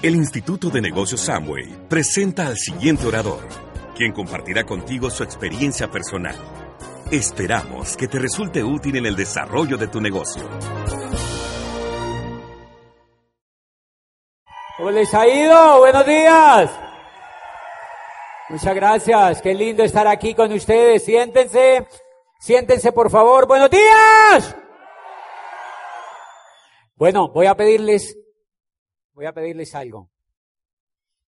El Instituto de Negocios Samway presenta al siguiente orador, quien compartirá contigo su experiencia personal. Esperamos que te resulte útil en el desarrollo de tu negocio. ¿Cómo les ha ido? ¡Buenos días! Muchas gracias, qué lindo estar aquí con ustedes. Siéntense, siéntense por favor. ¡Buenos días! Bueno, voy a pedirles algo.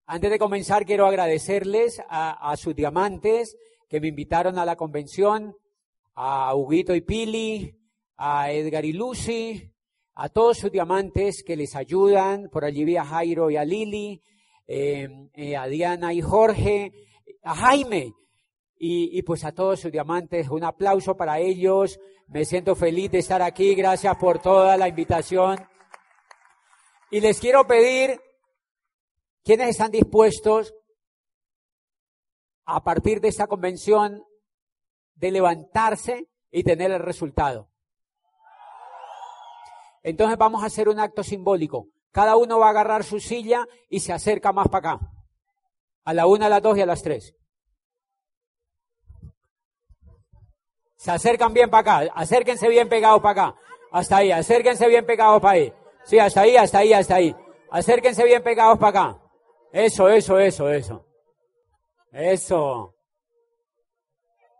Antes de comenzar, quiero agradecerles a sus diamantes que me invitaron a la convención, a Huguito y Pili, a Edgar y Lucy, a todos sus diamantes que les ayudan. Por allí vi a Jairo y a Lili, a Diana y Jorge, a Jaime. Y pues a todos sus diamantes, un aplauso para ellos. Me siento feliz de estar aquí. Gracias por toda la invitación. Y les quiero pedir, ¿quiénes están dispuestos a partir de esta convención de levantarse y tener el resultado? Entonces vamos a hacer un acto simbólico. Cada uno va a agarrar su silla y se acerca más para acá. A la 1, a las 2 y a las 3. Se acercan bien para acá. Acérquense bien pegados para acá. Hasta ahí, acérquense bien pegados para ahí. Sí, hasta ahí, hasta ahí, hasta ahí. Acérquense bien pegados para acá. Eso. Eso.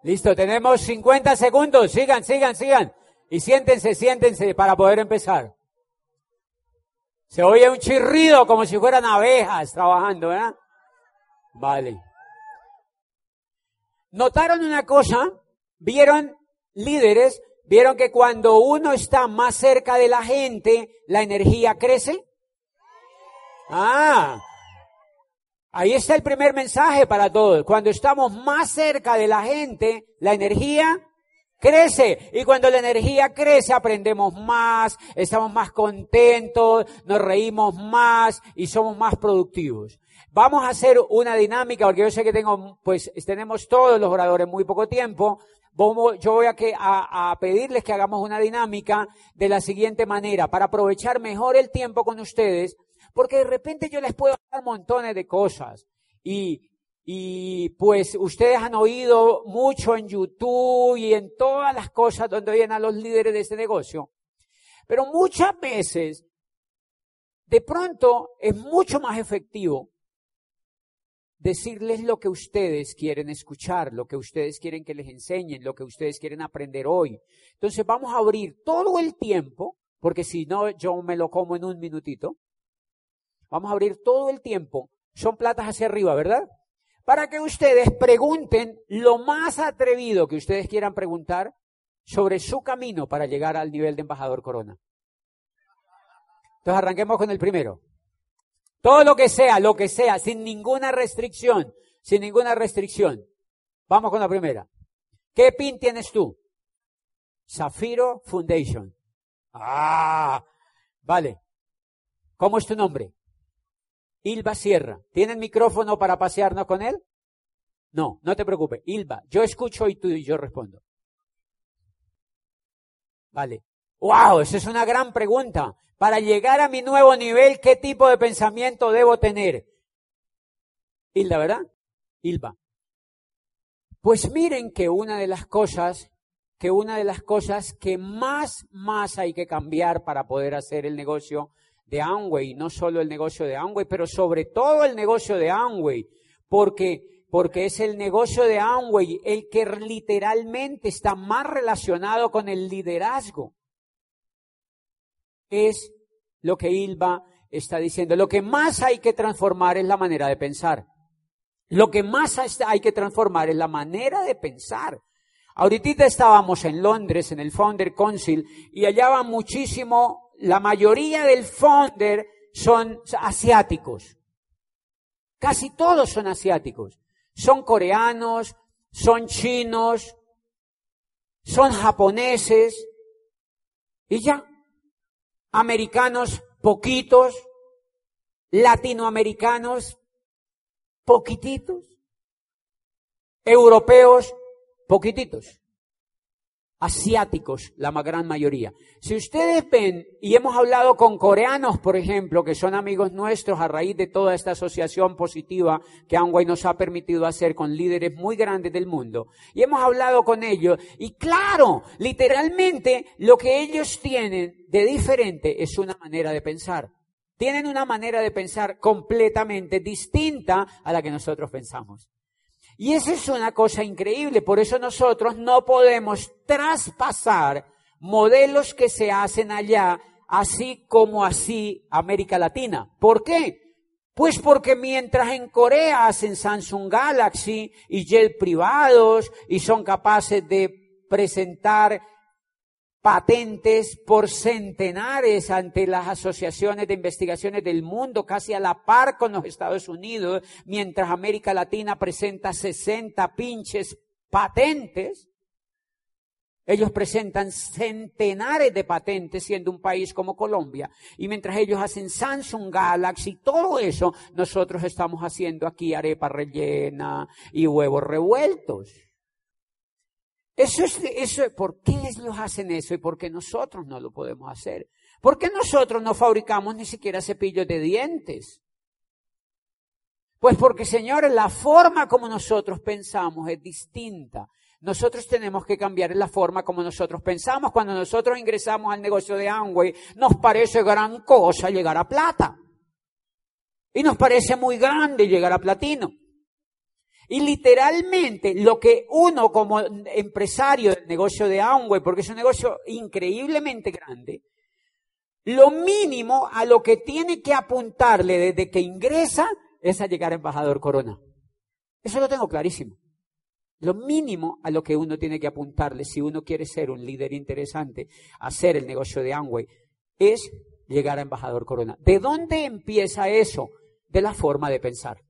Listo, tenemos 50 segundos. Sigan. Y siéntense para poder empezar. Se oye un chirrido como si fueran abejas trabajando, ¿verdad? Vale. ¿Notaron una cosa? ¿Vieron líderes? ¿Vieron que cuando uno está más cerca de la gente, la energía crece? Ah, ahí está el primer mensaje para todos. Cuando estamos más cerca de la gente, la energía crece. Y cuando la energía crece, aprendemos más, estamos más contentos, nos reímos más y somos más productivos. Vamos a hacer una dinámica, porque yo sé que tenemos todos los oradores muy poco tiempo. Yo voy a pedirles que hagamos una dinámica de la siguiente manera, para aprovechar mejor el tiempo con ustedes, porque de repente yo les puedo dar montones de cosas. Y pues ustedes han oído mucho en YouTube y en todas las cosas donde oyen a los líderes de este negocio. Pero muchas veces, de pronto, es mucho más efectivo decirles lo que ustedes quieren escuchar, lo que ustedes quieren que les enseñen, lo que ustedes quieren aprender hoy. Entonces vamos a abrir todo el tiempo, porque si no yo me lo como en un minutito. Vamos a abrir todo el tiempo, son platas hacia arriba, ¿verdad? Para que ustedes pregunten lo más atrevido que ustedes quieran preguntar sobre su camino para llegar al nivel de embajador Corona. Entonces arranquemos con el primero. Todo lo que sea, sin ninguna restricción, sin ninguna restricción. Vamos con la primera. ¿Qué pin tienes tú? Zafiro Foundation. Ah, vale. ¿Cómo es tu nombre? Ilva Sierra. ¿Tienen micrófono para pasearnos con él? No, no te preocupes. Ilva, yo escucho y tú y yo respondo. Vale. ¡Wow! Esa es una gran pregunta. Para llegar a mi nuevo nivel, ¿qué tipo de pensamiento debo tener? Hilda, ¿verdad? Ilva. Pues miren que una de las cosas que más hay que cambiar para poder hacer el negocio de Amway, y no solo el negocio de Amway, pero sobre todo el negocio de Amway, porque es el negocio de Amway el que literalmente está más relacionado con el liderazgo. Es lo que Ilva está diciendo. Lo que más hay que transformar es la manera de pensar. Lo que más hay que transformar es la manera de pensar. Ahorita estábamos en Londres, en el Founder Council, y allá van muchísimo la mayoría del founder son asiáticos. Casi todos son asiáticos. Son coreanos, son chinos, son japoneses y ya. Americanos poquitos, latinoamericanos poquititos, europeos poquititos, asiáticos la gran mayoría. Si ustedes ven, y hemos hablado con coreanos, por ejemplo, que son amigos nuestros a raíz de toda esta asociación positiva que Amway nos ha permitido hacer con líderes muy grandes del mundo, y hemos hablado con ellos, y claro, literalmente lo que ellos tienen de diferente es una manera de pensar. Tienen una manera de pensar completamente distinta a la que nosotros pensamos. Y esa es una cosa increíble, por eso nosotros no podemos traspasar modelos que se hacen allá, así como así América Latina. ¿Por qué? Pues porque mientras en Corea hacen Samsung Galaxy y jet privados y son capaces de presentar patentes por centenares ante las asociaciones de investigaciones del mundo, casi a la par con los Estados Unidos, mientras América Latina presenta 60 pinches patentes, ellos presentan centenares de patentes siendo un país como Colombia. Y mientras ellos hacen Samsung Galaxy, todo eso, nosotros estamos haciendo aquí arepa rellena y huevos revueltos. Eso es, ¿por qué ellos hacen eso y por qué nosotros no lo podemos hacer? ¿Por qué nosotros no fabricamos ni siquiera cepillos de dientes? Pues porque, señores, la forma como nosotros pensamos es distinta. Nosotros tenemos que cambiar la forma como nosotros pensamos. Cuando nosotros ingresamos al negocio de Amway, nos parece gran cosa llegar a plata. Y nos parece muy grande llegar a platino. Y literalmente lo que uno como empresario del negocio de Amway, porque es un negocio increíblemente grande, lo mínimo a lo que tiene que apuntarle desde que ingresa es a llegar a embajador corona. Eso lo tengo clarísimo. Lo mínimo a lo que uno tiene que apuntarle si uno quiere ser un líder interesante, hacer el negocio de Amway, es llegar a embajador corona. ¿De dónde empieza eso? De la forma de pensar.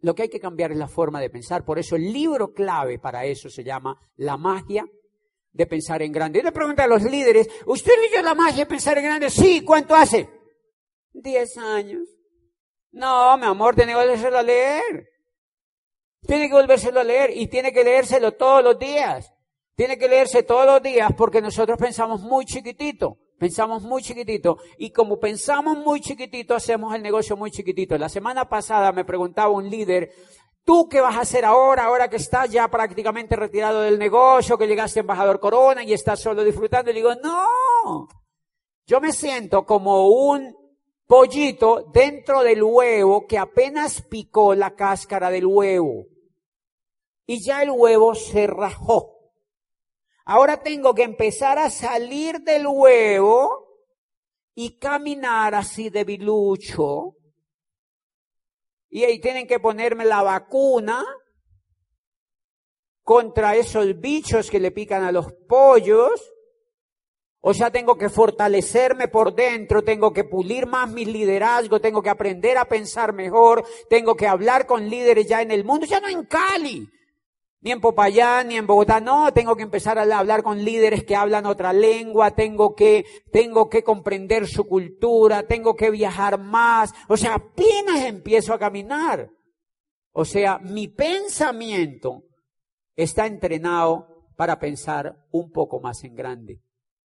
Lo que hay que cambiar es la forma de pensar. Por eso el libro clave para eso se llama La magia de pensar en grande. Yo le pregunto a los líderes, ¿usted leyó La magia de pensar en grande? Sí, ¿cuánto hace? 10 años. No, mi amor, tiene que volvérselo a leer. Tiene que volvérselo a leer y tiene que leérselo todos los días. Tiene que leerse todos los días porque nosotros pensamos muy chiquitito. Pensamos muy chiquitito y como pensamos muy chiquitito hacemos el negocio muy chiquitito. La semana pasada me preguntaba un líder, ¿tú qué vas a hacer ahora que estás ya prácticamente retirado del negocio, que llegaste a embajador corona y estás solo disfrutando? Y digo, no, yo me siento como un pollito dentro del huevo que apenas picó la cáscara del huevo y ya el huevo se rajó. Ahora tengo que empezar a salir del huevo y caminar así debilucho. Y ahí tienen que ponerme la vacuna contra esos bichos que le pican a los pollos. O sea, tengo que fortalecerme por dentro, tengo que pulir más mi liderazgo, tengo que aprender a pensar mejor, tengo que hablar con líderes ya en el mundo, ya no en Cali. Ni en Popayán, ni en Bogotá, no, tengo que empezar a hablar con líderes que hablan otra lengua, tengo que comprender su cultura, tengo que viajar más, o sea, apenas empiezo a caminar. O sea, mi pensamiento está entrenado para pensar un poco más en grande.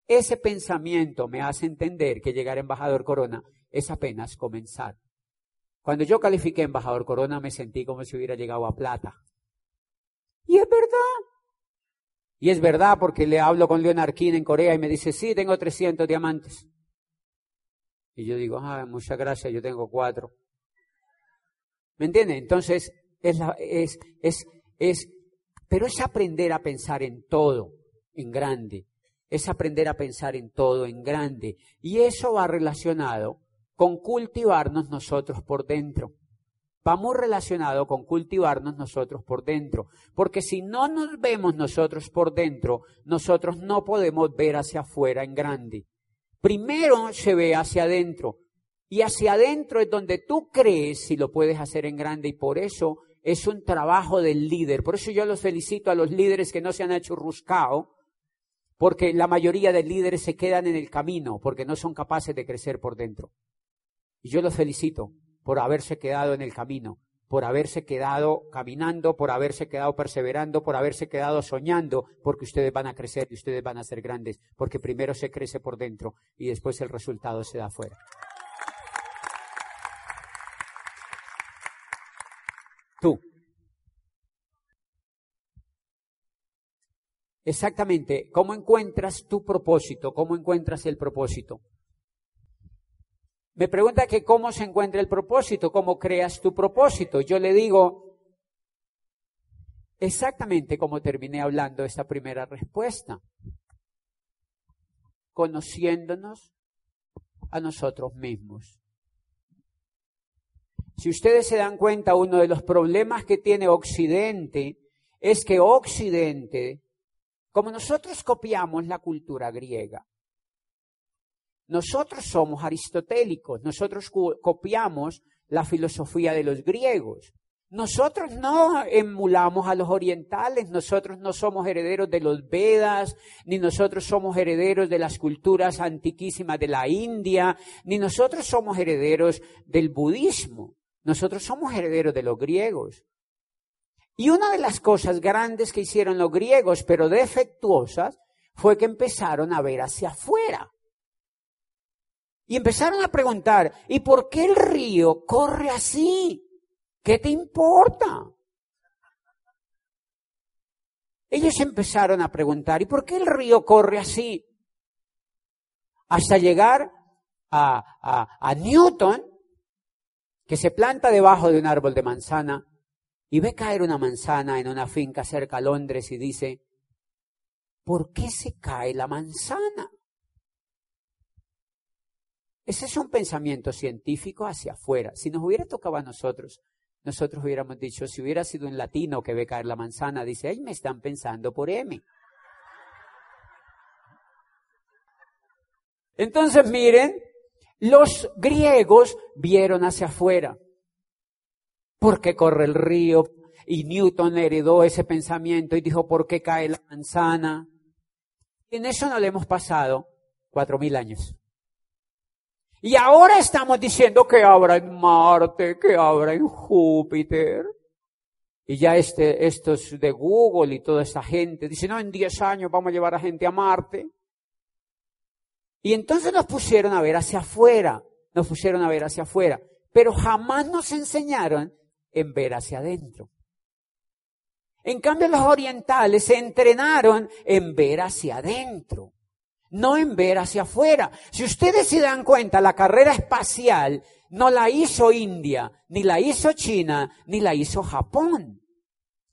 Ese pensamiento me hace entender que llegar a embajador corona es apenas comenzar. Cuando yo califiqué a embajador corona me sentí como si hubiera llegado a plata. Y es verdad. Y es verdad porque le hablo con Leonard King en Corea y me dice, sí, tengo 300 diamantes. Y yo digo, muchas gracias, yo tengo 4. ¿Me entiende? Entonces, pero es aprender a pensar en todo, en grande. Es aprender a pensar en todo, en grande. Y eso va relacionado con cultivarnos nosotros por dentro. Va muy relacionado con cultivarnos nosotros por dentro, porque si no nos vemos nosotros por dentro, nosotros no podemos ver hacia afuera en grande. Primero se ve hacia adentro. Y hacia adentro es donde tú crees si lo puedes hacer en grande. Y por eso es un trabajo del líder. Por eso yo los felicito a los líderes que no se han achurruscado, porque la mayoría de líderes se quedan en el camino porque no son capaces de crecer por dentro. Y yo los felicito por haberse quedado en el camino, por haberse quedado caminando, por haberse quedado perseverando, por haberse quedado soñando, porque ustedes van a crecer y ustedes van a ser grandes, porque primero se crece por dentro y después el resultado se da afuera. Tú. Exactamente. ¿Cómo encuentras tu propósito? ¿Cómo encuentras el propósito? Me pregunta que cómo se encuentra el propósito, cómo creas tu propósito. Yo le digo exactamente como terminé hablando esta primera respuesta. Conociéndonos a nosotros mismos. Si ustedes se dan cuenta, uno de los problemas que tiene Occidente es que Occidente... Como nosotros copiamos la cultura griega, nosotros somos aristotélicos, nosotros copiamos la filosofía de los griegos. Nosotros no emulamos a los orientales, nosotros no somos herederos de los Vedas, ni nosotros somos herederos de las culturas antiquísimas de la India, ni nosotros somos herederos del budismo, nosotros somos herederos de los griegos. Y una de las cosas grandes que hicieron los griegos, pero defectuosas, fue que empezaron a ver hacia afuera. Y empezaron a preguntar, ¿y por qué el río corre así? ¿Qué te importa? Ellos empezaron a preguntar, ¿y por qué el río corre así? Hasta llegar a Newton, que se planta debajo de un árbol de manzana, y ve caer una manzana en una finca cerca a Londres y dice, ¿por qué se cae la manzana? Ese es un pensamiento científico hacia afuera. Si nos hubiera tocado a nosotros, nosotros hubiéramos dicho, si hubiera sido un latino que ve caer la manzana, dice, ay, me están pensando por M. Entonces, miren, los griegos vieron hacia afuera. ¿Por qué corre el río? Y Newton heredó ese pensamiento y dijo, ¿por qué cae la manzana? Y en eso no le hemos pasado 4000 años. Y ahora estamos diciendo que habrá en Marte, que habrá en Júpiter. Y ya estos de Google y toda esta gente dicen, no, en 10 años vamos a llevar a gente a Marte. Y entonces nos pusieron a ver hacia afuera, nos pusieron a ver hacia afuera. Pero jamás nos enseñaron en ver hacia adentro. En cambio, los orientales se entrenaron en ver hacia adentro, no en ver hacia afuera. Si ustedes se dan cuenta, la carrera espacial no la hizo India, ni la hizo China, ni la hizo Japón.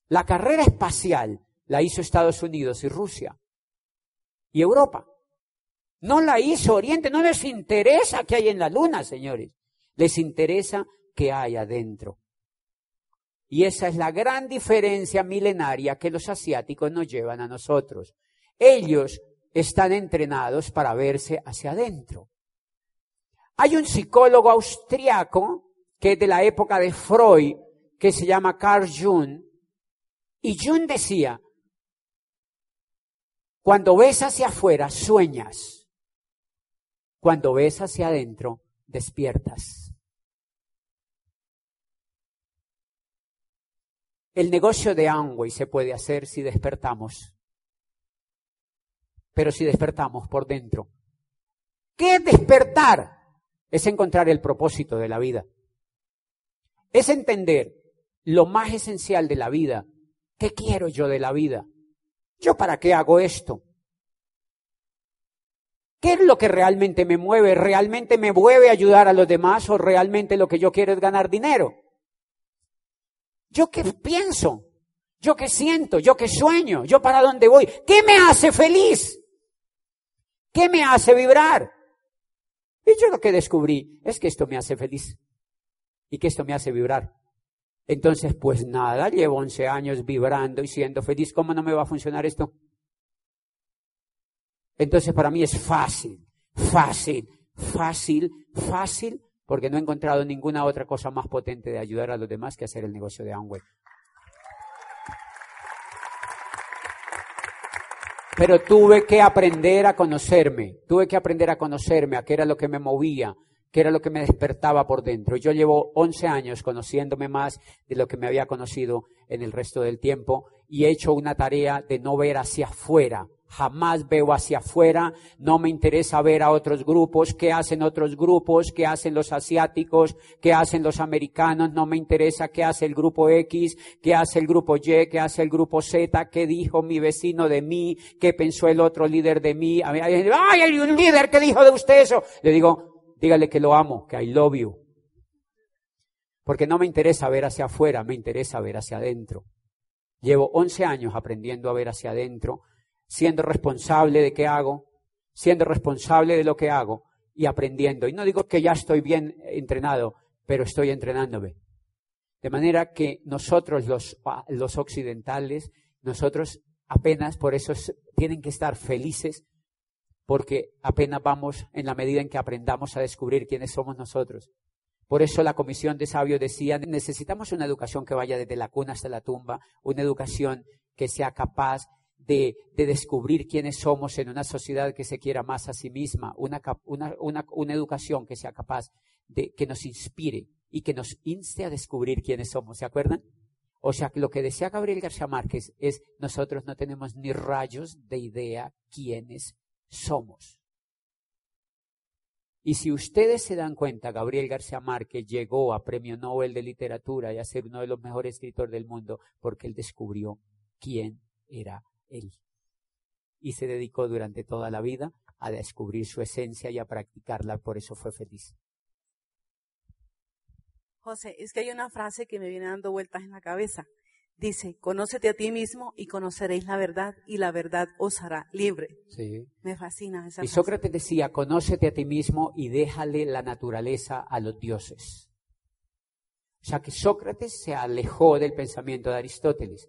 La carrera espacial la hizo Estados Unidos y Rusia y Europa. No la hizo Oriente, no les interesa qué hay en la luna, señores. Les interesa qué hay adentro. Y esa es la gran diferencia milenaria que los asiáticos nos llevan a nosotros. Ellos están entrenados para verse hacia adentro. Hay un psicólogo austriaco que es de la época de Freud, que se llama Carl Jung, y Jung decía, cuando ves hacia afuera sueñas, cuando ves hacia adentro despiertas. El negocio de Amway se puede hacer si despertamos, pero si despertamos por dentro. ¿Qué es despertar? Es encontrar el propósito de la vida. Es entender lo más esencial de la vida. ¿Qué quiero yo de la vida? ¿Yo para qué hago esto? ¿Qué es lo que realmente me mueve? ¿Realmente me mueve ayudar a los demás o realmente lo que yo quiero es ganar dinero? ¿Yo qué pienso? ¿Yo qué siento? ¿Yo qué sueño? ¿Yo para dónde voy? ¿Qué me hace feliz? ¿Qué me hace vibrar? Y yo lo que descubrí es que esto me hace feliz y que esto me hace vibrar. Entonces, pues nada, llevo 11 años vibrando y siendo feliz. ¿Cómo no me va a funcionar esto? Entonces para mí es fácil, fácil, fácil, fácil, porque no he encontrado ninguna otra cosa más potente de ayudar a los demás que hacer el negocio de Amway. Pero tuve que aprender a conocerme, a qué era lo que me movía, qué era lo que me despertaba por dentro. Yo llevo 11 años conociéndome más de lo que me había conocido en el resto del tiempo y he hecho una tarea de no ver hacia afuera. Jamás veo hacia afuera, no me interesa ver a otros grupos, qué hacen otros grupos, qué hacen los asiáticos, qué hacen los americanos, no me interesa qué hace el grupo X, qué hace el grupo Y, qué hace el grupo Z, qué dijo mi vecino de mí, qué pensó el otro líder de mí. A mí ¡ay, hay un líder que dijo de usted eso! Le digo, dígale que lo amo, que I love you. Porque no me interesa ver hacia afuera, me interesa ver hacia adentro. Llevo 11 años aprendiendo a ver hacia adentro, siendo responsable de qué hago, siendo responsable de lo que hago y aprendiendo. Y no digo que ya estoy bien entrenado, pero estoy entrenándome. De manera que nosotros, los occidentales, nosotros apenas, por eso tienen que estar felices, porque apenas vamos en la medida en que aprendamos a descubrir quiénes somos nosotros. Por eso la Comisión de Sabios decía, necesitamos una educación que vaya desde la cuna hasta la tumba, una educación que sea capaz de descubrir quiénes somos en una sociedad que se quiera más a sí misma, una educación que sea capaz de que nos inspire y que nos inste a descubrir quiénes somos, ¿se acuerdan? O sea, lo que decía Gabriel García Márquez es, nosotros no tenemos ni rayos de idea quiénes somos. Y si ustedes se dan cuenta, Gabriel García Márquez llegó a Premio Nobel de Literatura y a ser uno de los mejores escritores del mundo porque él descubrió quién era él. Y se dedicó durante toda la vida a descubrir su esencia y a practicarla, por eso fue feliz. José, es que hay una frase que me viene dando vueltas en la cabeza. Dice, conócete a ti mismo y conoceréis la verdad y la verdad os hará libre. Sí. Me fascina esa frase. Y Sócrates decía, conócete a ti mismo y déjale la naturaleza a los dioses. O sea que Sócrates se alejó del pensamiento de Aristóteles.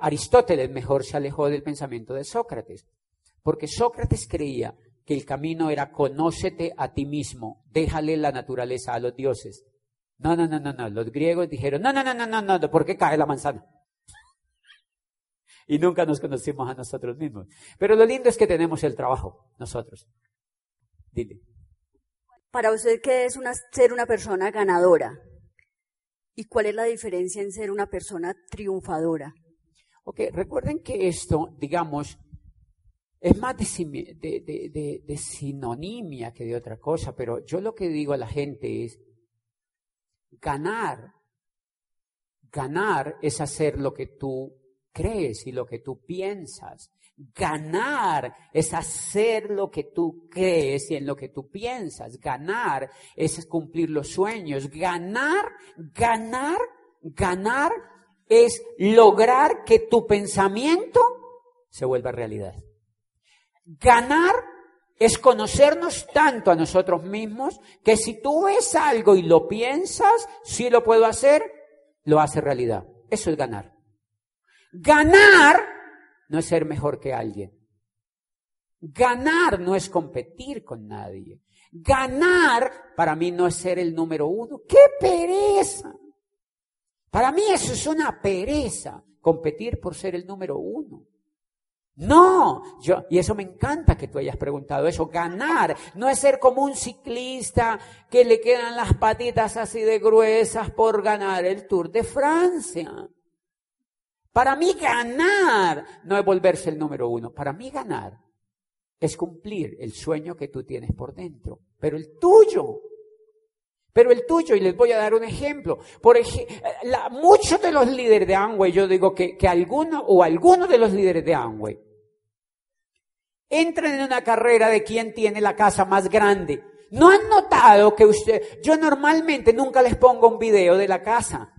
Aristóteles mejor se alejó del pensamiento de Sócrates, porque Sócrates creía que el camino era conócete a ti mismo, déjale la naturaleza a los dioses. No, los griegos dijeron, no, ¿por qué cae la manzana? Y nunca nos conocimos a nosotros mismos. Pero lo lindo es que tenemos el trabajo, nosotros. Dile. Para usted, ¿qué es ser una persona ganadora? ¿Y cuál es la diferencia en ser una persona triunfadora? Ok, recuerden que esto, digamos, es más de sinonimia que de otra cosa, pero yo lo que digo a la gente es, ganar es hacer lo que tú crees y lo que tú piensas. Ganar es hacer lo que tú crees y en lo que tú piensas. Ganar es cumplir los sueños. Ganar es lograr que tu pensamiento se vuelva realidad. Ganar es conocernos tanto a nosotros mismos que si tú ves algo y lo piensas, sí lo puedo hacer, lo hace realidad. Eso es ganar. Ganar no es ser mejor que alguien. Ganar no es competir con nadie. Ganar, para mí, no es ser el número uno. ¡Qué pereza! Para mí eso es una pereza, competir por ser el número uno. No, y eso me encanta que tú hayas preguntado eso. Ganar no es ser como un ciclista que le quedan las patitas así de gruesas por ganar el Tour de Francia. Para mí ganar no es volverse el número uno. Para mí ganar es cumplir el sueño que tú tienes por dentro. Pero el tuyo, y les voy a dar un ejemplo. Muchos de los líderes de Amway, yo digo que algunos de los líderes de Amway entran en una carrera de quién tiene la casa más grande. ¿No han notado que yo normalmente nunca les pongo un video de la casa?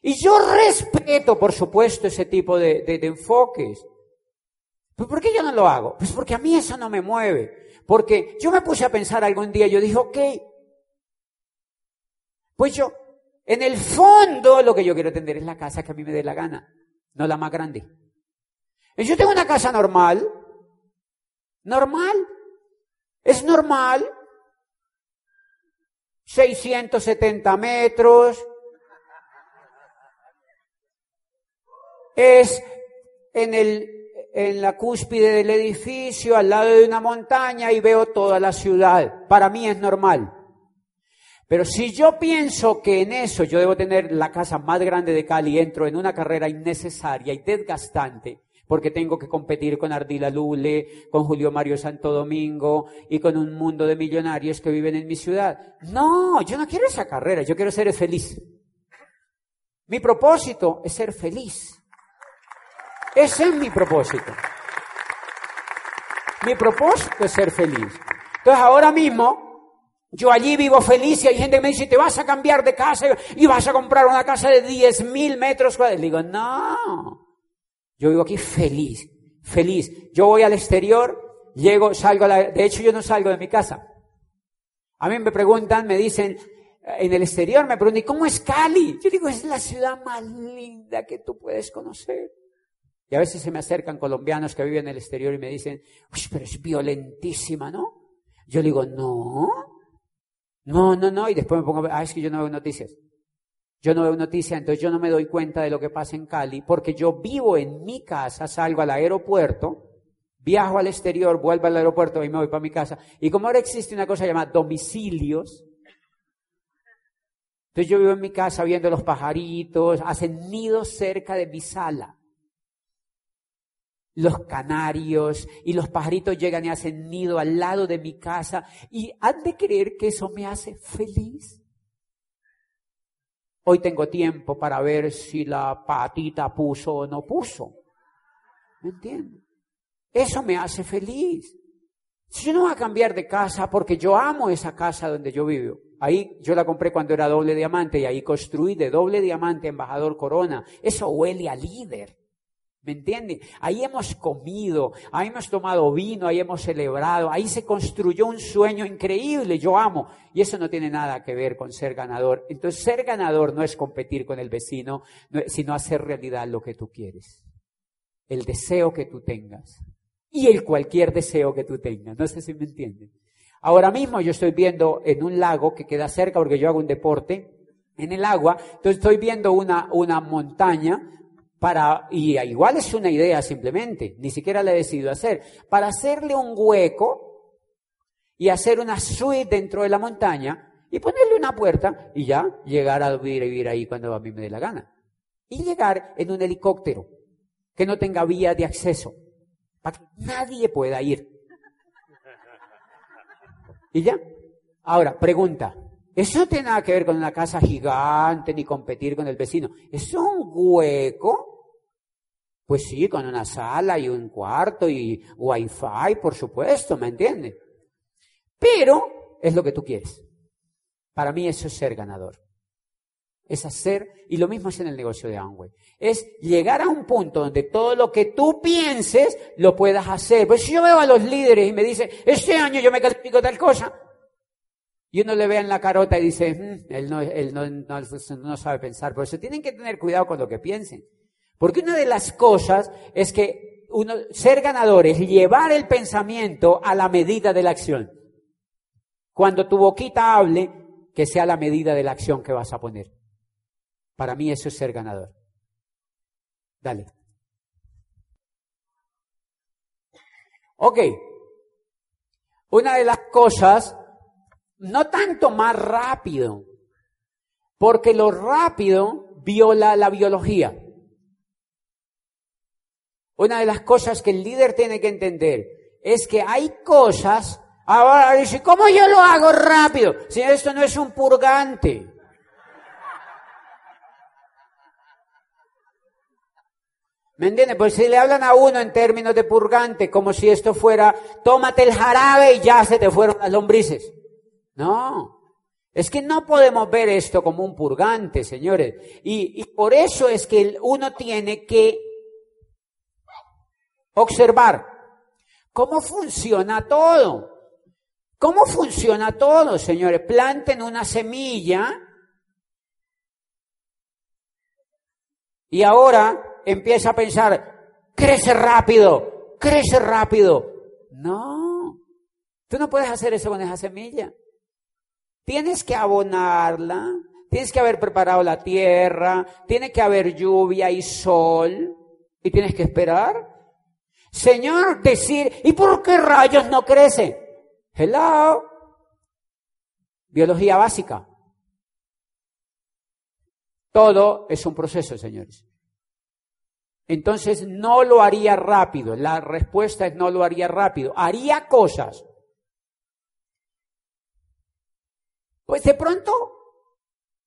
Y yo respeto, por supuesto, ese tipo de enfoques. ¿Pero por qué yo no lo hago? Pues porque a mí eso no me mueve. Porque yo me puse a pensar algún día, yo dije, ok, pues yo, en el fondo, lo que yo quiero tener es la casa que a mí me dé la gana, no la más grande. Y yo tengo una casa normal, Es normal, 670 metros, es en la cúspide del edificio, al lado de una montaña y veo toda la ciudad. Para mí es normal. Pero si yo pienso que en eso yo debo tener la casa más grande de Cali, entro en una carrera innecesaria y desgastante, porque tengo que competir con Ardila Lule, con Julio Mario Santo Domingo y con un mundo de millonarios que viven en mi ciudad. No, yo no quiero esa carrera, yo quiero ser feliz. Mi propósito es ser feliz. Ese es mi propósito. Mi propósito es ser feliz. Entonces ahora mismo, yo allí vivo feliz y hay gente que me dice, te vas a cambiar de casa y vas a comprar una casa de 10,000 metros cuadrados. Le digo, no, yo vivo aquí feliz, feliz. Yo voy al exterior, llego, salgo, de hecho yo no salgo de mi casa. A mí me preguntan, me dicen, en el exterior me preguntan, ¿y cómo es Cali? Yo digo, es la ciudad más linda que tú puedes conocer. Y a veces se me acercan colombianos que viven en el exterior y me dicen, uy, pero es violentísima, ¿no? Yo digo, no, y después me pongo, es que yo no veo noticias. Yo no veo noticias, entonces yo no me doy cuenta de lo que pasa en Cali, porque yo vivo en mi casa, salgo al aeropuerto, viajo al exterior, vuelvo al aeropuerto y me voy para mi casa. Y como ahora existe una cosa llamada domicilios, entonces yo vivo en mi casa viendo los pajaritos, hacen nidos cerca de mi sala. Los canarios y los pajaritos llegan y hacen nido al lado de mi casa y han de creer que eso me hace feliz. Hoy tengo tiempo para ver si la patita puso o no puso. ¿Me entiendes? Eso me hace feliz. Yo no voy a cambiar de casa porque yo amo esa casa donde yo vivo. Ahí yo la compré cuando era doble diamante y ahí construí de doble diamante embajador corona. Eso huele a líder. ¿Me entienden? Ahí hemos comido, ahí hemos tomado vino, ahí hemos celebrado, ahí se construyó un sueño increíble, yo amo. Y eso no tiene nada que ver con ser ganador. Entonces, ser ganador no es competir con el vecino, sino hacer realidad lo que tú quieres. El deseo que tú tengas. Y el cualquier deseo que tú tengas. No sé si me entienden. Ahora mismo yo estoy viendo en un lago que queda cerca, porque yo hago un deporte en el agua. Entonces, estoy viendo una montaña. Y igual es una idea simplemente, ni siquiera la he decidido hacer, para hacerle un hueco y hacer una suite dentro de la montaña y ponerle una puerta y ya llegar a vivir ahí cuando a mí me dé la gana. Y llegar en un helicóptero que no tenga vía de acceso, para que nadie pueda ir. Y ya. Ahora, pregunta. Eso no tiene nada que ver con una casa gigante ni competir con el vecino. Es un hueco, pues sí, con una sala y un cuarto y wifi, por supuesto, ¿me entiendes? Pero es lo que tú quieres. Para mí eso es ser ganador. Es hacer, y lo mismo es en el negocio de Amway, es llegar a un punto donde todo lo que tú pienses lo puedas hacer. Pues si yo veo a los líderes y me dicen, este año yo me califico tal cosa, y uno le ve en la carota y dice, él no sabe pensar. Por eso tienen que tener cuidado con lo que piensen. Porque una de las cosas es que uno ser ganador es llevar el pensamiento a la medida de la acción. Cuando tu boquita hable, que sea la medida de la acción que vas a poner. Para mí eso es ser ganador. Dale. Ok. Una de las cosas... No tanto más rápido, porque lo rápido viola la biología. Una de las cosas que el líder tiene que entender es que hay cosas... Ahora dice, ¿cómo yo lo hago rápido? Si esto no es un purgante. ¿Me entienden? Pues si le hablan a uno en términos de purgante, como si esto fuera, tómate el jarabe y ya se te fueron las lombrices. No, es que no podemos ver esto como un purgante, señores. Y por eso es que uno tiene que observar cómo funciona todo. ¿Cómo funciona todo, señores? Planten una semilla y ahora empieza a pensar, crece rápido, crece rápido. No. Tú no puedes hacer eso con esa semilla. Tienes que abonarla, tienes que haber preparado la tierra, tiene que haber lluvia y sol, y tienes que esperar. Señor, decir, ¿y por qué rayos no crece? Hello. Biología básica. Todo es un proceso, señores. Entonces, no lo haría rápido. La respuesta es no lo haría rápido. Haría cosas. Pues de pronto,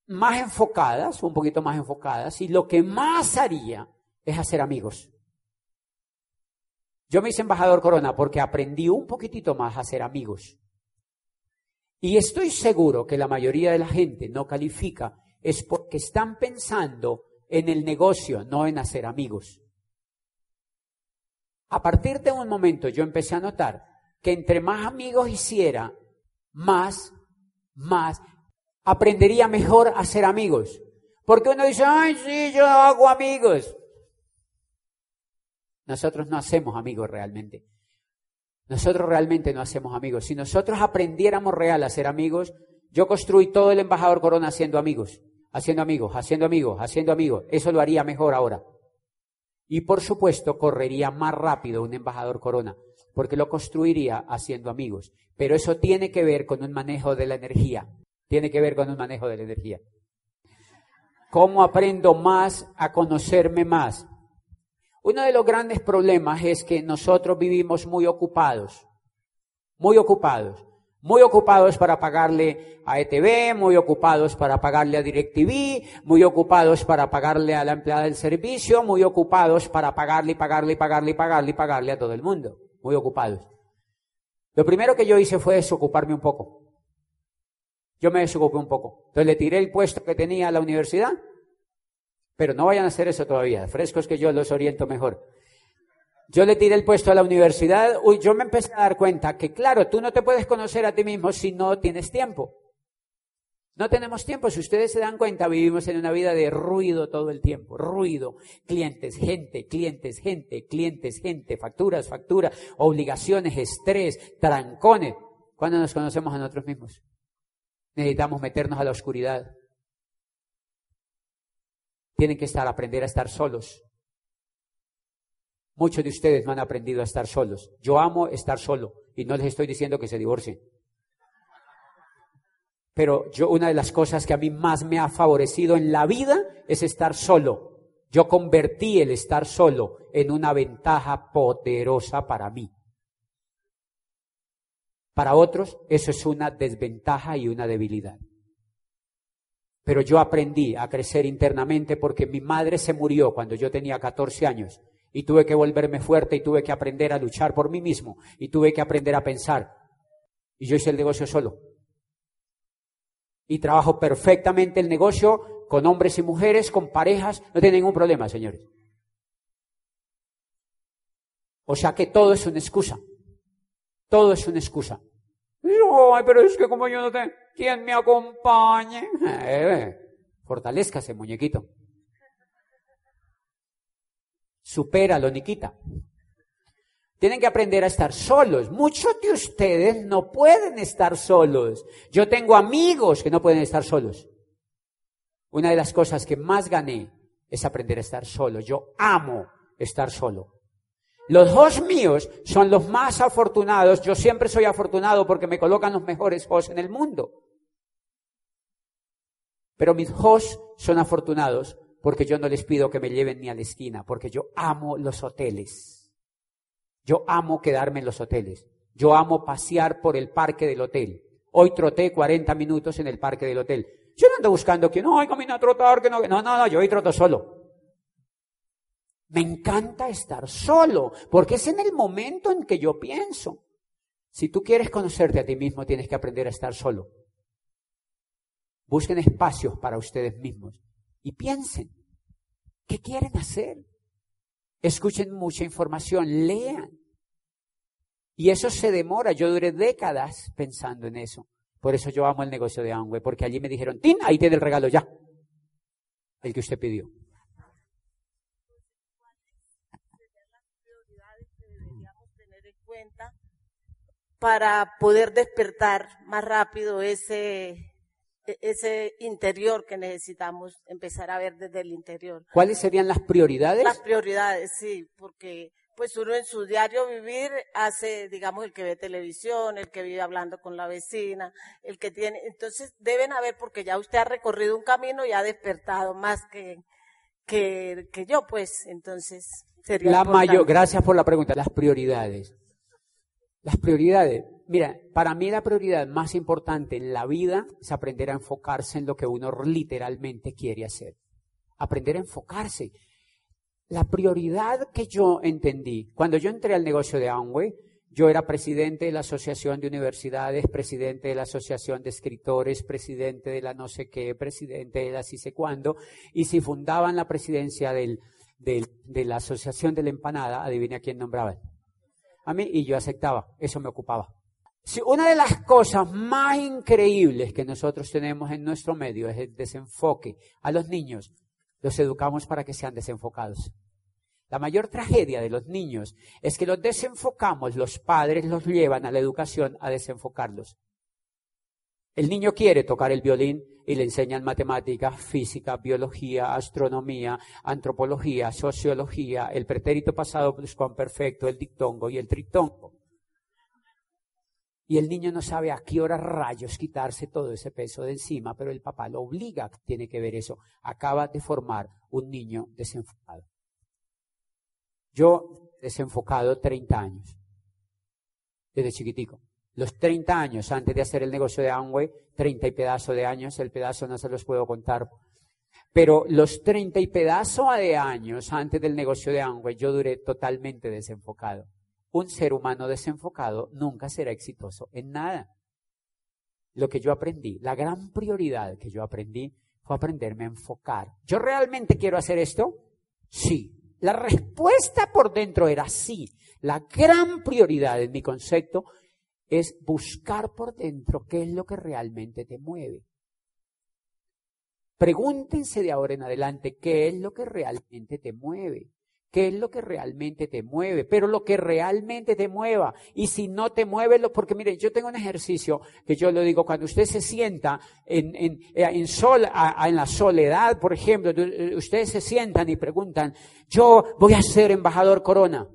más enfocadas, un poquito más enfocadas. Y lo que más haría es hacer amigos. Yo me hice embajador Corona porque aprendí un poquitito más a hacer amigos. Y estoy seguro que la mayoría de la gente no califica es porque están pensando en el negocio, no en hacer amigos. A partir de un momento yo empecé a notar que entre más amigos hiciera, más aprendería mejor a hacer amigos. Porque uno dice, ay, sí, yo hago amigos. Nosotros no hacemos amigos realmente. Nosotros realmente no hacemos amigos. Si nosotros aprendiéramos real a hacer amigos, yo construí todo el embajador Corona haciendo amigos. Haciendo amigos, haciendo amigos, haciendo amigos. Eso lo haría mejor ahora. Y por supuesto, correría más rápido un embajador Corona, porque lo construiría haciendo amigos. Pero eso tiene que ver con un manejo de la energía. Tiene que ver con un manejo de la energía. ¿Cómo aprendo más a conocerme más? Uno de los grandes problemas es que nosotros vivimos muy ocupados. Muy ocupados. Muy ocupados para pagarle a ETB, muy ocupados para pagarle a DirecTV, muy ocupados para pagarle a la empleada del servicio, muy ocupados para pagarle a todo el mundo. Muy ocupados. Lo primero que yo hice fue desocuparme un poco. Yo me desocupé un poco. Entonces le tiré el puesto que tenía a la universidad, pero no vayan a hacer eso todavía. Frescos que yo los oriento mejor. Yo le tiré el puesto a la universidad. Uy, yo me empecé a dar cuenta que, claro, tú no te puedes conocer a ti mismo si no tienes tiempo. No tenemos tiempo. Si ustedes se dan cuenta, vivimos en una vida de ruido todo el tiempo. Ruido, clientes, gente, facturas, obligaciones, estrés, trancones. ¿Cuándo nos conocemos a nosotros mismos? Necesitamos meternos a la oscuridad. Tienen que aprender a estar solos. Muchos de ustedes no han aprendido a estar solos. Yo amo estar solo y no les estoy diciendo que se divorcien. Pero una de las cosas que a mí más me ha favorecido en la vida es estar solo. Yo convertí el estar solo en una ventaja poderosa para mí. Para otros eso es una desventaja y una debilidad. Pero yo aprendí a crecer internamente porque mi madre se murió cuando yo tenía 14 años. Y tuve que volverme fuerte y tuve que aprender a luchar por mí mismo. Y tuve que aprender a pensar. Y yo hice el negocio solo. Y trabajo perfectamente el negocio con hombres y mujeres, con parejas. No tiene ningún problema, señores. O sea que todo es una excusa. Todo es una excusa. Ay, pero es que como yo no tengo quien me acompañe. Fortalézcase, muñequito. Supéralo, Nikita. Tienen que aprender a estar solos. Muchos de ustedes no pueden estar solos. Yo tengo amigos que no pueden estar solos. Una de las cosas que más gané es aprender a estar solo. Yo amo estar solo. Los hosts míos son los más afortunados. Yo siempre soy afortunado porque me colocan los mejores hosts en el mundo. Pero mis hosts son afortunados porque yo no les pido que me lleven ni a la esquina, porque yo amo los hoteles. Yo amo quedarme en los hoteles. Yo amo pasear por el parque del hotel. Hoy troté 40 minutos en el parque del hotel. Yo no ando buscando que no, ay, camina a trotar, que no. No, yo hoy troto solo. Me encanta estar solo, porque es en el momento en que yo pienso. Si tú quieres conocerte a ti mismo, tienes que aprender a estar solo. Busquen espacios para ustedes mismos. Y piensen, ¿qué quieren hacer? Escuchen mucha información, lean. Y eso se demora. Yo duré décadas pensando en eso. Por eso yo amo el negocio de Amway, porque allí me dijeron, ¡tin! Ahí tiene el regalo ya. El que usted pidió. ¿Cuáles serían las prioridades que deberíamos tener en cuenta para poder despertar más rápido ese interior que necesitamos empezar a ver desde el interior. ¿Cuáles serían las prioridades? Las prioridades, sí, porque pues uno en su diario vivir hace, digamos, el que ve televisión, el que vive hablando con la vecina, el que tiene, entonces deben haber, porque ya usted ha recorrido un camino y ha despertado más que yo, pues, entonces sería importante. Gracias por la pregunta. Las prioridades. Las prioridades. Mira, para mí la prioridad más importante en la vida es aprender a enfocarse en lo que uno literalmente quiere hacer. Aprender a enfocarse. La prioridad que yo entendí, cuando yo entré al negocio de Amway, yo era presidente de la Asociación de Universidades, presidente de la Asociación de Escritores, presidente de la no sé qué, presidente de la sí sé cuándo, y si fundaban la presidencia de la Asociación de la Empanada, adivina quién nombraban. A mí, y yo aceptaba, eso me ocupaba. Si una de las cosas más increíbles que nosotros tenemos en nuestro medio es el desenfoque. A los niños los educamos para que sean desenfocados. La mayor tragedia de los niños es que los desenfocamos, los padres los llevan a la educación a desenfocarlos. El niño quiere tocar el violín y le enseñan matemáticas, física, biología, astronomía, antropología, sociología, el pretérito pasado pluscuamperfecto, el dictongo y el triptongo. Y el niño no sabe a qué hora rayos quitarse todo ese peso de encima, pero el papá lo obliga, tiene que ver eso. Acaba de formar un niño desenfocado. Yo desenfocado 30 años, desde chiquitico. Los 30 años antes de hacer el negocio de Amway, 30 y pedazo de años, el pedazo no se los puedo contar, pero los 30 y pedazo de años antes del negocio de Amway yo duré totalmente desenfocado. Un ser humano desenfocado nunca será exitoso en nada. Lo que yo aprendí, la gran prioridad que yo aprendí fue aprenderme a enfocar. ¿Yo realmente quiero hacer esto? Sí. La respuesta por dentro era sí. La gran prioridad en mi concepto es buscar por dentro qué es lo que realmente te mueve. Pregúntense de ahora en adelante qué es lo que realmente te mueve. ¿Qué es lo que realmente te mueve? Pero lo que realmente te mueva. Y si no te mueve, porque miren, yo tengo un ejercicio que yo lo digo, cuando usted se sienta en la soledad, por ejemplo, ustedes se sientan y preguntan, yo voy a ser embajador Corona.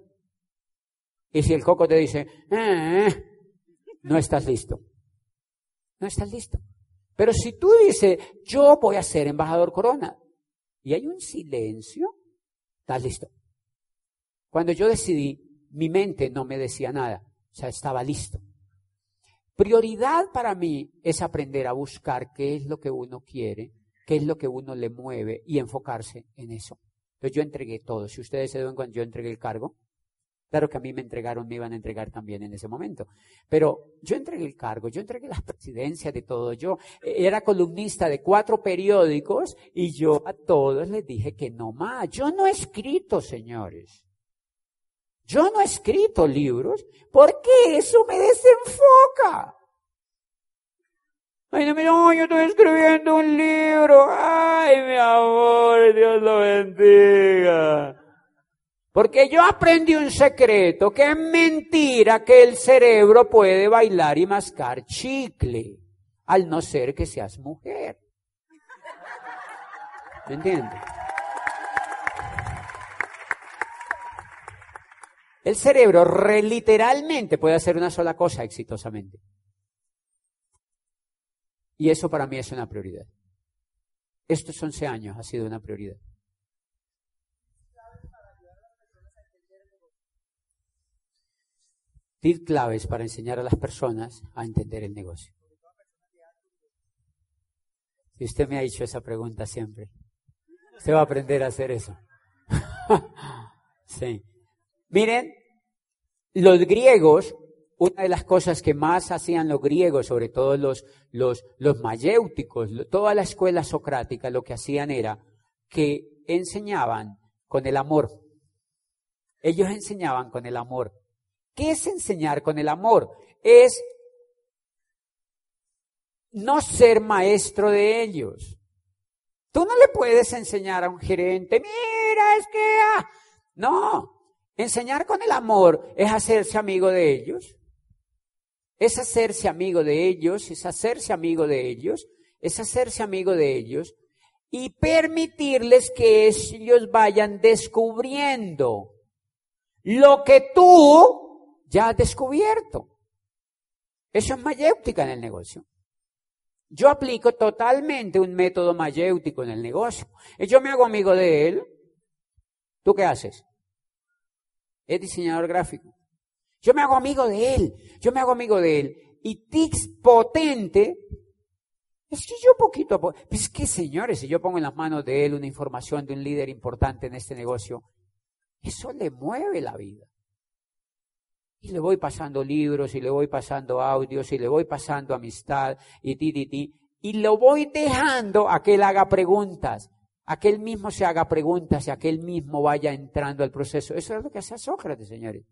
Y si el coco te dice, no estás listo. No estás listo. Pero si tú dices, yo voy a ser embajador Corona, y hay un silencio, estás listo. Cuando yo decidí, mi mente no me decía nada. O sea, estaba listo. Prioridad para mí es aprender a buscar qué es lo que uno quiere, qué es lo que uno le mueve y enfocarse en eso. Entonces yo entregué todo. Si ustedes se ven cuando yo entregué el cargo, claro que a mí me entregaron, me iban a entregar también en ese momento. Pero yo entregué el cargo, yo entregué las presidencias de todo. Yo era columnista de 4 periódicos y yo a todos les dije que no más. Yo no he escrito, señores. Yo no he escrito libros porque eso me desenfoca. Ay, no, yo estoy escribiendo un libro. Ay, mi amor, Dios lo bendiga. Porque yo aprendí un secreto, que es mentira que el cerebro puede bailar y mascar chicle, al no ser que seas mujer. ¿Me entiendes? El cerebro literalmente puede hacer una sola cosa exitosamente. Y eso para mí es una prioridad. Estos 11 años ha sido una prioridad. Claves para enseñar a las personas a entender el negocio. Si usted me ha hecho esa pregunta siempre, usted va a aprender a hacer eso. Sí. Miren, los griegos, una de las cosas que más hacían los griegos, sobre todo los mayéuticos, toda la escuela socrática, lo que hacían era que enseñaban con el amor. Ellos enseñaban con el amor. ¿Qué es enseñar con el amor? Es no ser maestro de ellos. Tú no le puedes enseñar a un gerente, mira, es que... Ah. No, enseñar con el amor es hacerse amigo de ellos. Es hacerse amigo de ellos, es hacerse amigo de ellos, es hacerse amigo de ellos y permitirles que ellos vayan descubriendo lo que tú ya has descubierto. Eso es mayéutica en el negocio. Yo aplico totalmente un método mayéutico en el negocio. Yo me hago amigo de él. ¿Tú qué haces? Es diseñador gráfico. Yo me hago amigo de él. Yo me hago amigo de él. Y tics potente. Es que yo poquito a poco. Pues que señores, si yo pongo en las manos de él una información de un líder importante en este negocio, eso le mueve la vida. Y le voy pasando libros, y le voy pasando audios, y le voy pasando amistad, y y lo voy dejando a que él haga preguntas, a que él mismo se haga preguntas, y a que él mismo vaya entrando al proceso. Eso es lo que hacía Sócrates, señores.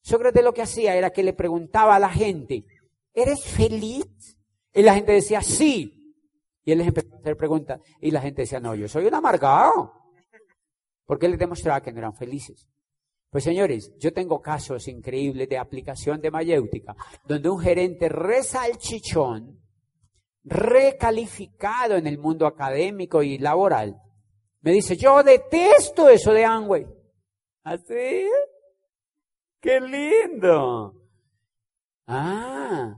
Sócrates lo que hacía era que le preguntaba a la gente, ¿eres feliz? Y la gente decía, sí. Y él les empezó a hacer preguntas, y la gente decía, no, yo soy un amargado. Porque él les demostraba que no eran felices. Pues señores, yo tengo casos increíbles de aplicación de mayéutica, donde un gerente resalchichón, recalificado en el mundo académico y laboral, me dice, yo detesto eso de Amway. ¿Así? ¡Qué lindo! Ah,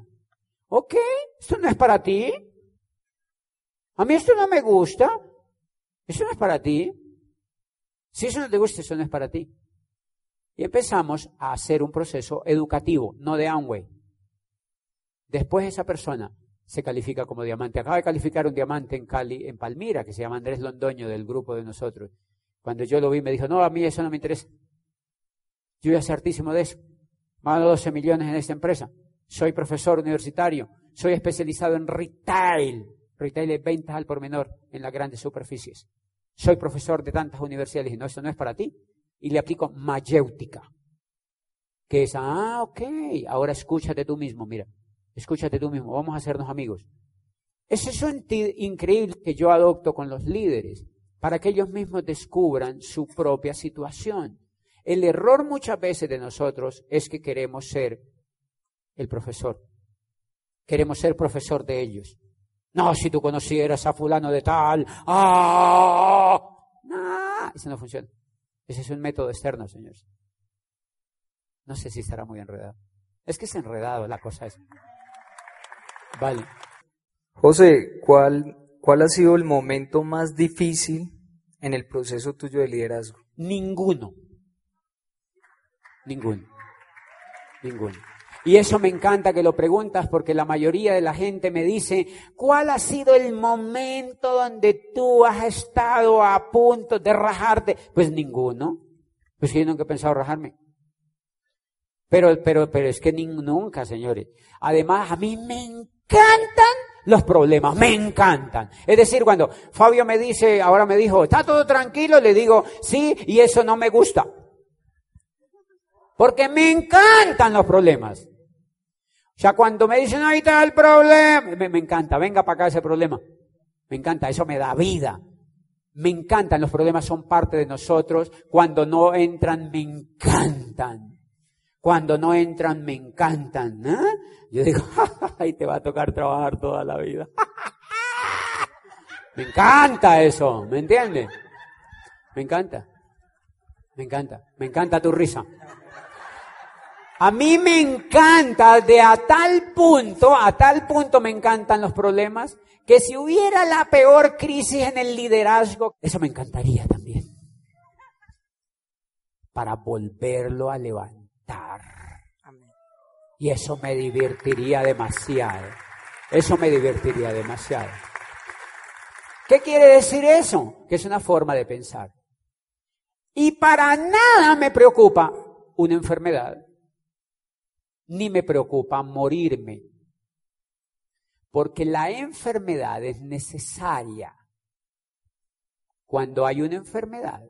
ok, esto no es para ti. A mí esto no me gusta. Eso no es para ti. Si eso no te gusta, eso no es para ti. Y empezamos a hacer un proceso educativo, no de Amway. Después esa persona se califica como diamante. Acaba de calificar un diamante en Cali, en Palmira, que se llama Andrés Londoño, del grupo de nosotros. Cuando yo lo vi me dijo, no, a mí eso no me interesa. Yo ya sé hartísimo de eso. Más de 12 millones en esta empresa. Soy profesor universitario. Soy especializado en retail. Retail es ventas al por menor en las grandes superficies. Soy profesor de tantas universidades. Y no, eso no es para ti. Y le aplico mayéutica, que es, ah, ok, ahora escúchate tú mismo, mira, escúchate tú mismo, vamos a hacernos amigos. Eso es un tip increíble que yo adopto con los líderes, para que ellos mismos descubran su propia situación. El error muchas veces de nosotros es que queremos ser el profesor, queremos ser profesor de ellos. No, si tú conocieras a fulano de tal, ¡ah! No, eso no funciona. Ese es un método externo, señores. No sé si estará muy enredado. Es que es enredado la cosa esa. Vale. José, ¿cuál ha sido el momento más difícil en el proceso tuyo de liderazgo? Ninguno. Y eso me encanta que lo preguntas porque la mayoría de la gente me dice, ¿cuál ha sido el momento donde tú has estado a punto de rajarte? Pues ninguno. Pues yo nunca he pensado rajarme. Pero es que nunca, señores. Además, a mí me encantan los problemas, me encantan. Es decir, cuando Fabio me dice, ahora me dijo, ¿está todo tranquilo? Le digo, sí, y eso no me gusta. Porque me encantan los problemas. O sea, cuando me dicen, ahí está el problema, me encanta, venga para acá ese problema. Me encanta, eso me da vida. Me encantan, los problemas son parte de nosotros. Cuando no entran, me encantan. Cuando no entran, me encantan. ¿Eh? Yo digo, ahí te va a tocar trabajar toda la vida. Me encanta eso, ¿me entiendes? Me encanta. Me encanta tu risa. A mí me encanta a tal punto me encantan los problemas, que si hubiera la peor crisis en el liderazgo, eso me encantaría también. Para volverlo a levantar. Y eso me divertiría demasiado. ¿Qué quiere decir eso? Que es una forma de pensar. Y para nada me preocupa una enfermedad, ni me preocupa morirme, porque la enfermedad es necesaria. Cuando hay una enfermedad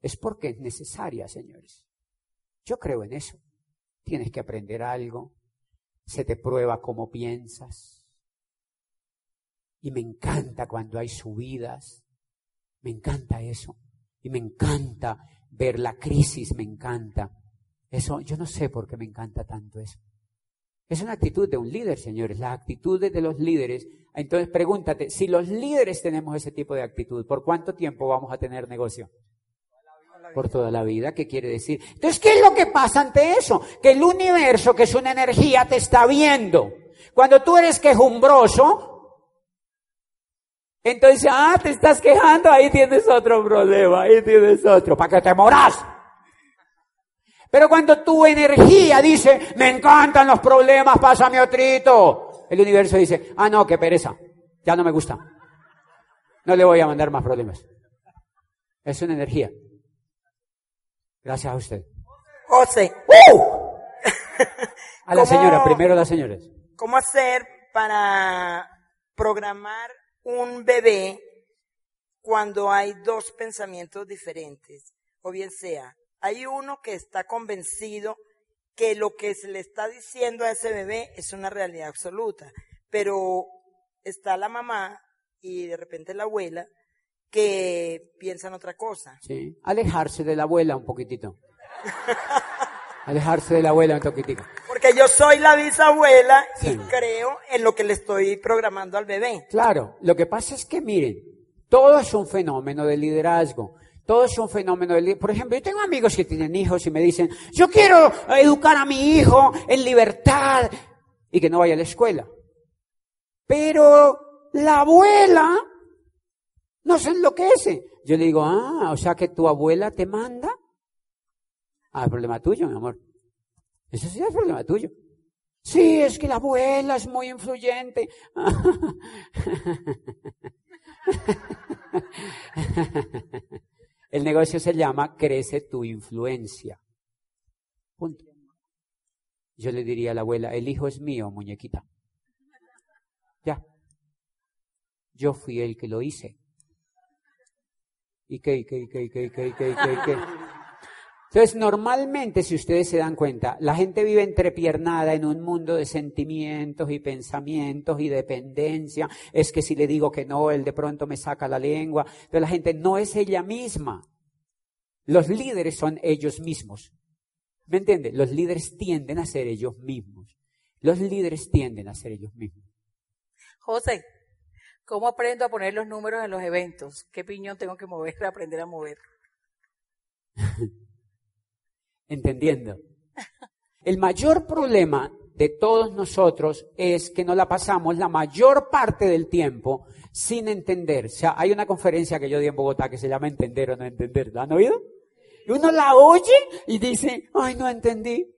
es porque es necesaria, señores. Yo creo en eso. Tienes que aprender algo, se te prueba cómo piensas. Y me encanta cuando hay subidas, me encanta eso. Y me encanta ver la crisis, me encanta. Eso, yo no sé por qué me encanta tanto eso. Es una actitud de un líder, señores, las actitudes de los líderes. Entonces pregúntate, si los líderes tenemos ese tipo de actitud, ¿por cuánto tiempo vamos a tener negocio? Por toda la vida, ¿qué quiere decir? Entonces, ¿qué es lo que pasa ante eso? Que el universo, que es una energía, te está viendo. Cuando tú eres quejumbroso, entonces, te estás quejando, ahí tienes otro problema, ahí tienes otro, para que te moras. Pero cuando tu energía dice, me encantan los problemas, pásame otrito, el universo dice, no, qué pereza, ya no me gusta, no le voy a mandar más problemas. Es una energía. Gracias a usted. José. A la señora, primero las señoras. ¿Cómo hacer para programar un bebé cuando hay dos pensamientos diferentes? O bien sea, hay uno que está convencido que lo que se le está diciendo a ese bebé es una realidad absoluta, pero está la mamá y de repente la abuela que piensan otra cosa. Sí, alejarse de la abuela un poquitito. Alejarse de la abuela un poquitito. Porque yo soy la bisabuela y creo en lo que le estoy programando al bebé. Claro, lo que pasa es que miren, todo es un fenómeno de liderazgo. Todo es un fenómeno de liderazgo. Por ejemplo, yo tengo amigos que tienen hijos y me dicen, yo quiero educar a mi hijo en libertad y que no vaya a la escuela. Pero la abuela no se enloquece. Yo le digo, o sea que tu abuela te manda. El problema tuyo, mi amor. Eso sí es problema tuyo. Sí, es que la abuela es muy influyente. El negocio se llama Crece tu influencia. Punto. Yo le diría a la abuela, el hijo es mío, muñequita. Ya. Yo fui el que lo hice. ¿Y qué? Entonces, normalmente, si ustedes se dan cuenta, la gente vive entrepiernada en un mundo de sentimientos y pensamientos y dependencia. Es que si le digo que no, él de pronto me saca la lengua. Entonces, la gente no es ella misma. Los líderes son ellos mismos. ¿Me entiende? Los líderes tienden a ser ellos mismos. José, ¿cómo aprendo a poner los números en los eventos? ¿Qué piñón tengo que mover para aprender a mover? Entendiendo. El mayor problema de todos nosotros es que no la pasamos la mayor parte del tiempo sin entender. O sea, hay una conferencia que yo di en Bogotá que se llama Entender o no entender. ¿La han oído? Y uno la oye y dice, ay, no entendí.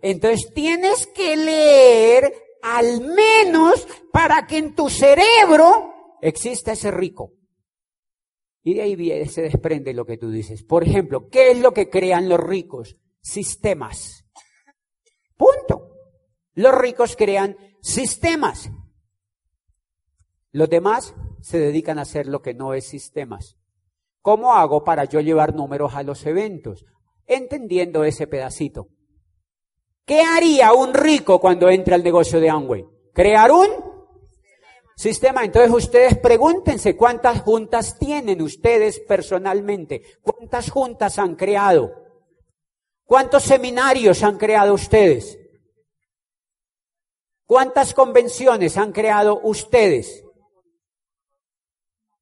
Entonces tienes que leer al menos para que en tu cerebro exista ese rico. Y de ahí se desprende lo que tú dices. Por ejemplo, ¿qué es lo que crean los ricos? Sistemas. Punto. Los ricos crean sistemas. Los demás se dedican a hacer lo que no es sistemas. ¿Cómo hago para yo llevar números a los eventos? Entendiendo ese pedacito. ¿Qué haría un rico cuando entra al negocio de Amway? Crear un sistema. Entonces ustedes pregúntense cuántas juntas tienen ustedes personalmente. ¿Cuántas juntas han creado? ¿Cuántos seminarios han creado ustedes? ¿Cuántas convenciones han creado ustedes?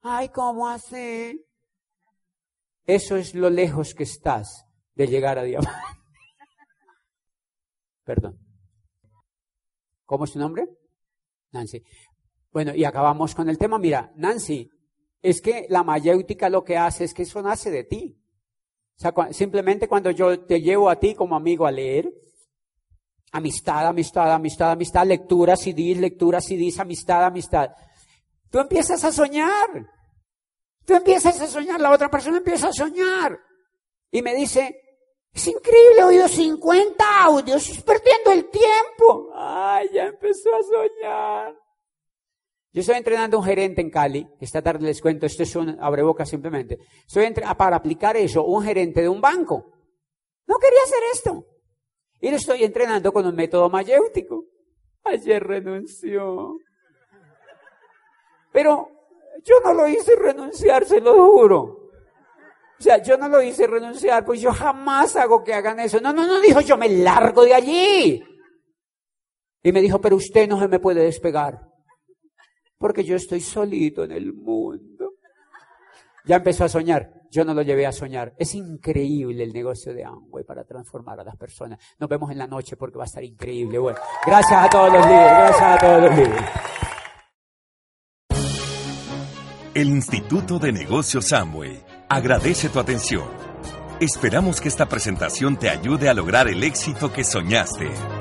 Ay, ¿cómo así? Eso es lo lejos que estás de llegar a diamante. Perdón. ¿Cómo es tu nombre? Nancy. Bueno, y acabamos con el tema. Mira, Nancy, es que la mayéutica lo que hace es que eso nace de ti. O sea, simplemente cuando yo te llevo a ti como amigo a leer, amistad, lecturas, CDs, amistad. Tú empiezas a soñar. La otra persona empieza a soñar. Y me dice, es increíble, he oído 50 audios, es perdiendo el tiempo. Ay, ya empezó a soñar. Yo estoy entrenando a un gerente en Cali, esta tarde les cuento, esto es un abrebocas simplemente. Para aplicar eso, un gerente de un banco. No quería hacer esto. Y lo estoy entrenando con un método mayéutico. Ayer renunció. Pero yo no lo hice renunciar, se lo juro. O sea, yo no lo hice renunciar, pues yo jamás hago que hagan eso. No, no, no, dijo, yo me largo de allí. Y me dijo, pero usted no se me puede despegar, porque yo estoy solito en el mundo. Ya empezó a soñar. Yo no lo llevé a soñar. Es increíble el negocio de Amway para transformar a las personas. Nos vemos en la noche porque va a estar increíble. Bueno, gracias a todos los líderes. Gracias a todos los líderes. El Instituto de Negocios Samway agradece tu atención. Esperamos que esta presentación te ayude a lograr el éxito que soñaste.